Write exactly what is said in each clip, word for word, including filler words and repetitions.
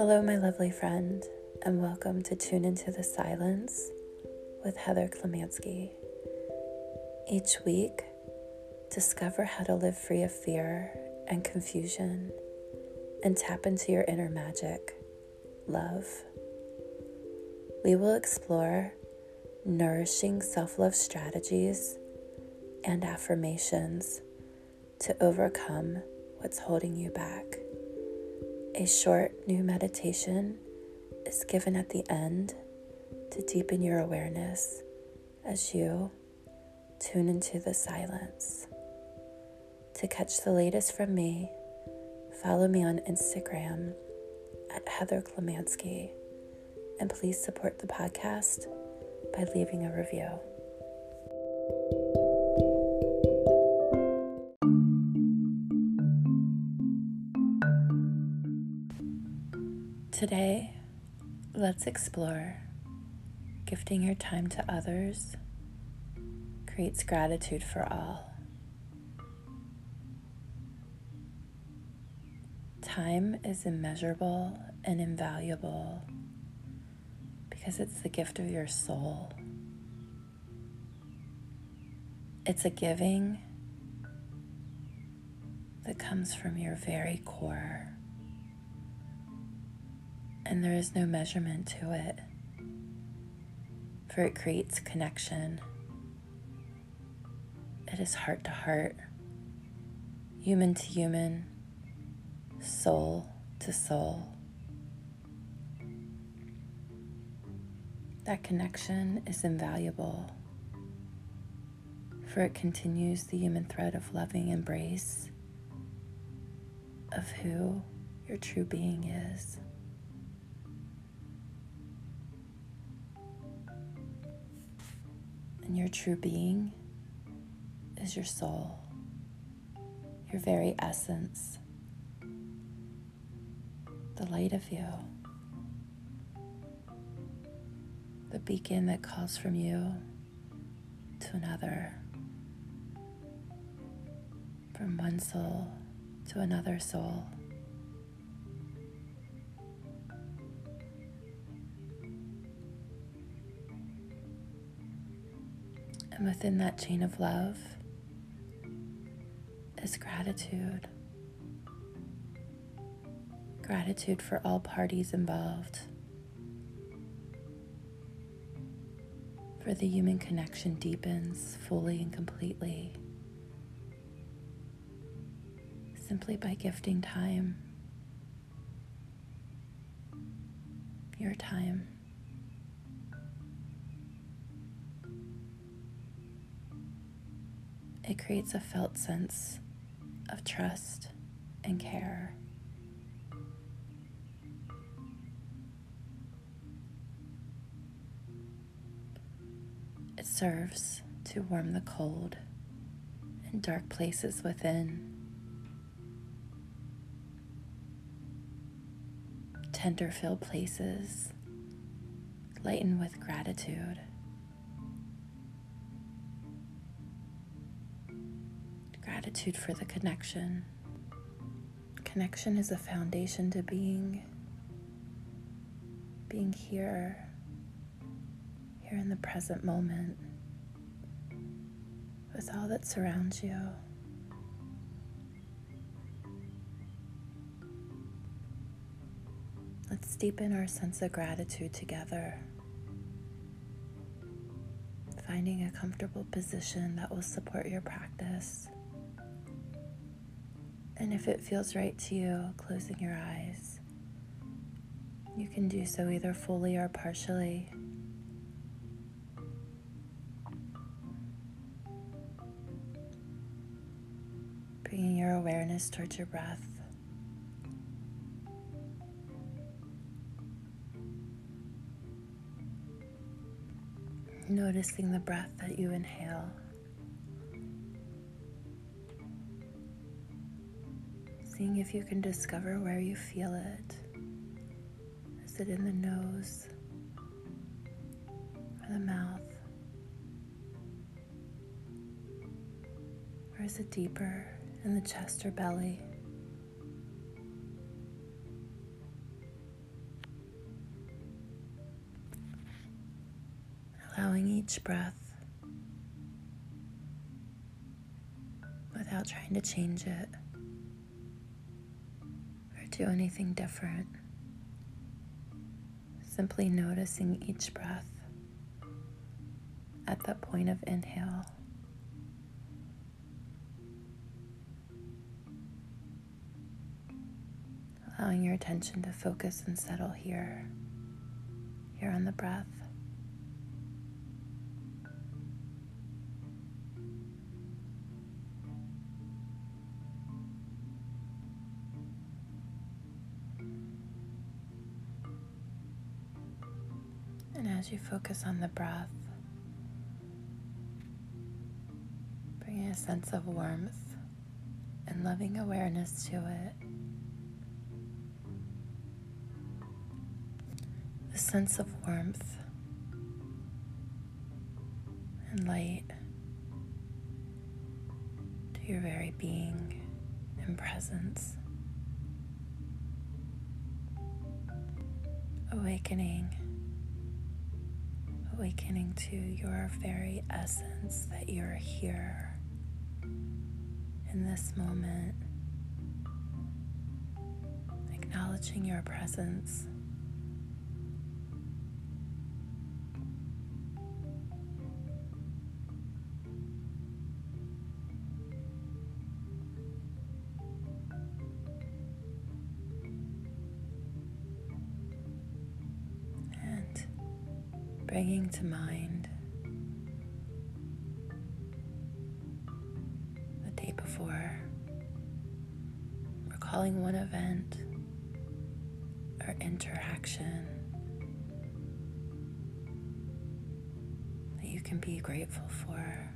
Hello, my lovely friend, and welcome to Tune Into the Silence with Heather Klemanski. Each week, discover how to live free of fear and confusion and tap into your inner magic, love. We will explore nourishing self-love strategies and affirmations to overcome what's holding you back. A short new meditation is given at the end to deepen your awareness as you tune into the silence. To catch the latest from me, follow me on Instagram at Heather Klemanski, and please support the podcast by leaving a review. Today, let's explore gifting your time to others creates gratitude for all. Time is immeasurable and invaluable because it's the gift of your soul. It's a giving that comes from your very core. And there is no measurement to it, for it creates connection. It is heart to heart, human to human, soul to soul. That connection is invaluable, for it continues the human thread of loving embrace of who your true being is. And your true being is your soul, your very essence, the light of you, the beacon that calls from you to another, from one soul to another soul. And within that chain of love is gratitude. Gratitude for all parties involved, for the human connection deepens fully and completely simply by gifting time, your time. It creates a felt sense of trust and care. It serves to warm the cold and dark places within, tender-filled places lighten with gratitude. Gratitude for the connection. Connection is a foundation to being, being here, here in the present moment, with all that surrounds you. Let's deepen our sense of gratitude together, finding a comfortable position that will support your practice. And if it feels right to you, closing your eyes, you can do so either fully or partially. Bringing your awareness towards your breath. Noticing the breath that you inhale. Seeing if you can discover where you feel it. Is it in the nose or the mouth? Or is it deeper in the chest or belly? allowing each breath without trying to change it or do anything different. Simply noticing each breath at the point of inhale. Allowing your attention to focus and settle here, here on the breath. And as you focus on the breath, bringing a sense of warmth and loving awareness to it. The sense of warmth and light to your very being and presence, awakening, awakening to your very essence that you're here in this moment, acknowledging your presence. Bringing to mind the day before, recalling one event or interaction that you can be grateful for,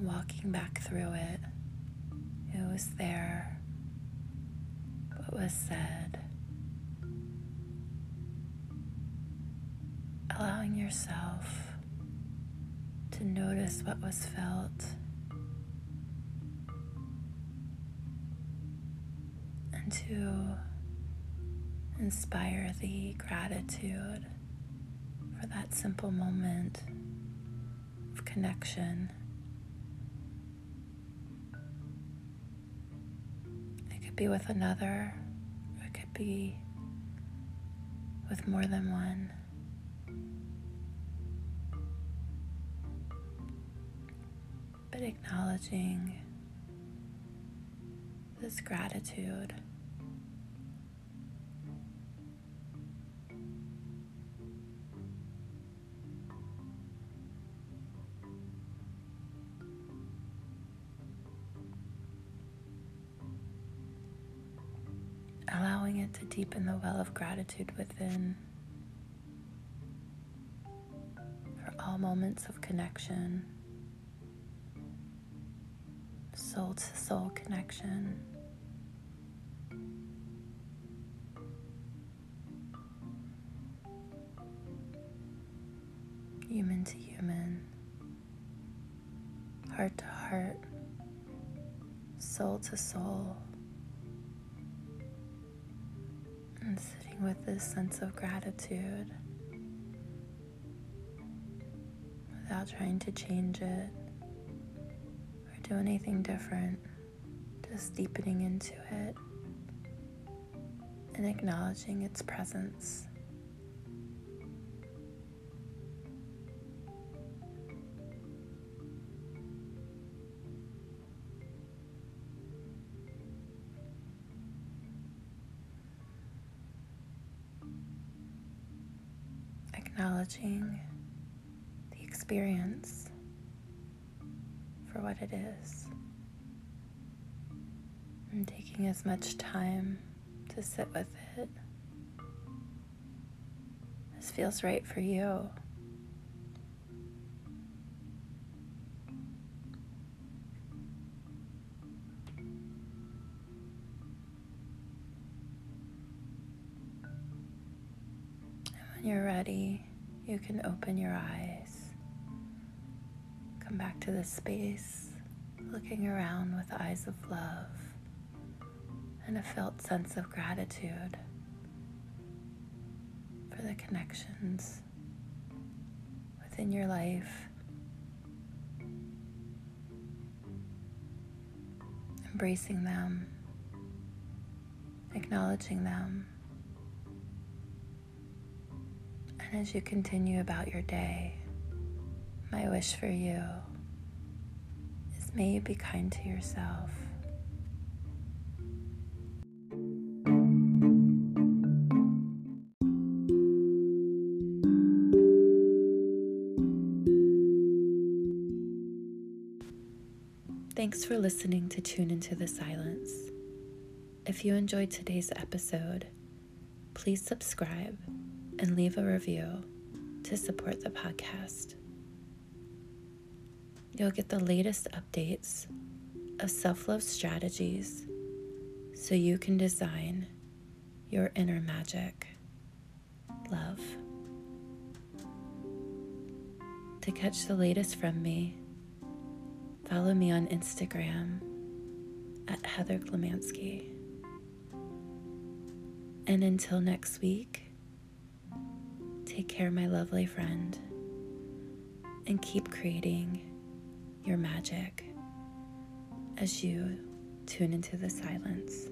walking back through it, who was there, what was said. Allowing yourself to notice what was felt and to inspire the gratitude for that simple moment of connection. It could be with another, or it could be with more than one. But acknowledging this gratitude allowing it to deepen the well of gratitude within for all moments of connection, soul to soul connection. Human to human. Heart to heart. Soul to soul. And sitting with this sense of gratitude without trying to change it. Do anything different, just deepening into it and acknowledging its presence. Acknowledging the experience for what it is, and taking as much time to sit with it as feels right for you. And when you're ready, you can open your eyes. Come back to this space, looking around with eyes of love and a felt sense of gratitude for the connections in your life. Embracing them, acknowledging them. And as you continue about your day, my wish for you is may you be kind to yourself. Thanks for listening to Tune Into the Silence. If you enjoyed today's episode, please subscribe and leave a review to support the podcast. You'll get the latest updates of self-love strategies so you can design your inner magic, love. To catch the latest from me, follow me on Instagram at Heather Klemanski. And until next week, take care, my lovely friend, and keep creating your magic as you tune into the silence.